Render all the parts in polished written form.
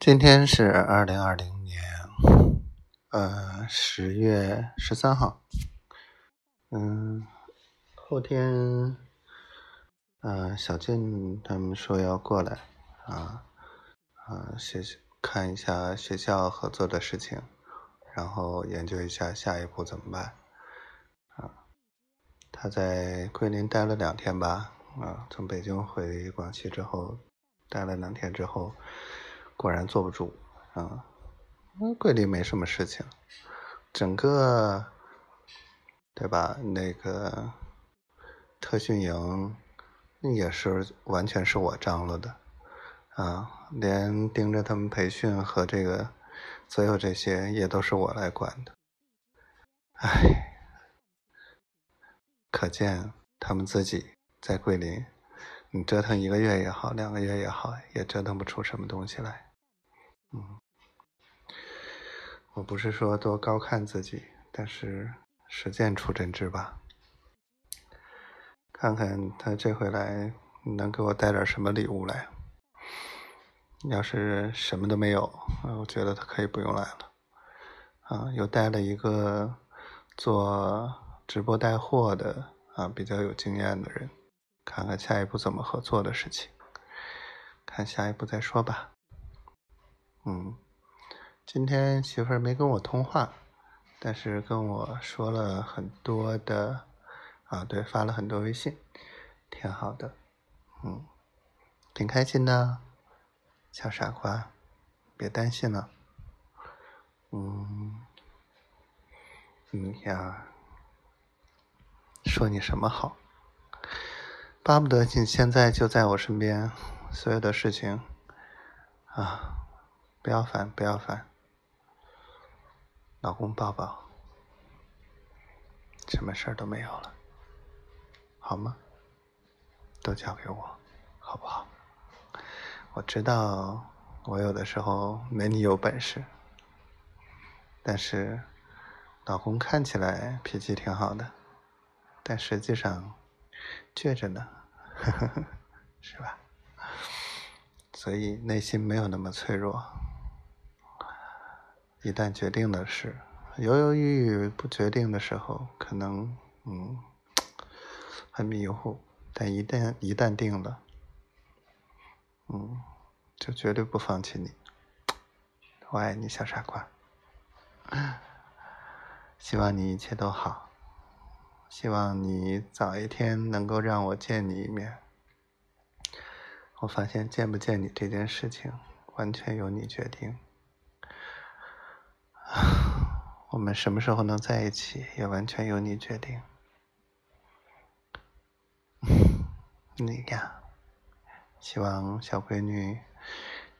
今天是2020年10月13号。后天小俊他们说要过来看一下学校合作的事情，然后研究一下下一步怎么办。他在桂林待了2天吧，从北京回广西之后待了2天之后，果然坐不住桂林没什么事情，整个对吧那个特训营也是完全是我张罗的连盯着他们培训和这个所有这些也都是我来管的。可见他们自己在桂林，你折腾1个月也好，2个月也好，也折腾不出什么东西来。我不是说多高看自己，但是实践出真知吧。看看他这回来能给我带点什么礼物来。要是什么都没有，我觉得他可以不用来了。又带了一个做直播带货的比较有经验的人，看看下一步怎么合作的事情，看下一步再说吧。今天媳妇儿没跟我通话，但是跟我说了很多的对，发了很多微信，挺好的，挺开心的，小傻瓜，别担心了。你呀，说你什么好，巴不得你现在就在我身边，所有的事情不要烦，不要烦，老公抱抱，什么事儿都没有了，好吗？都交给我，好不好？我知道我有的时候没你有本事，但是老公看起来脾气挺好的，但实际上倔着呢，是吧？所以内心没有那么脆弱，一旦决定的事，犹犹豫豫不决定的时候，可能很迷糊，但一旦定了，就绝对不放弃你。我爱你，小傻瓜，希望你一切都好。希望你早一天能够让我见你一面。我发现见不见你这件事情完全由你决定。我们什么时候能在一起也完全由你决定。你呀，希望小闺女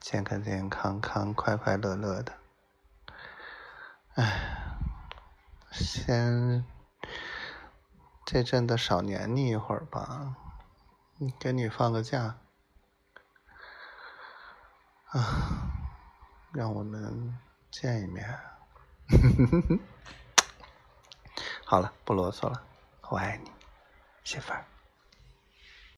健康、快乐的。这阵子少黏你一会儿吧，给你放个假让我们见一面。好了，不啰嗦了，我爱你，媳妇儿。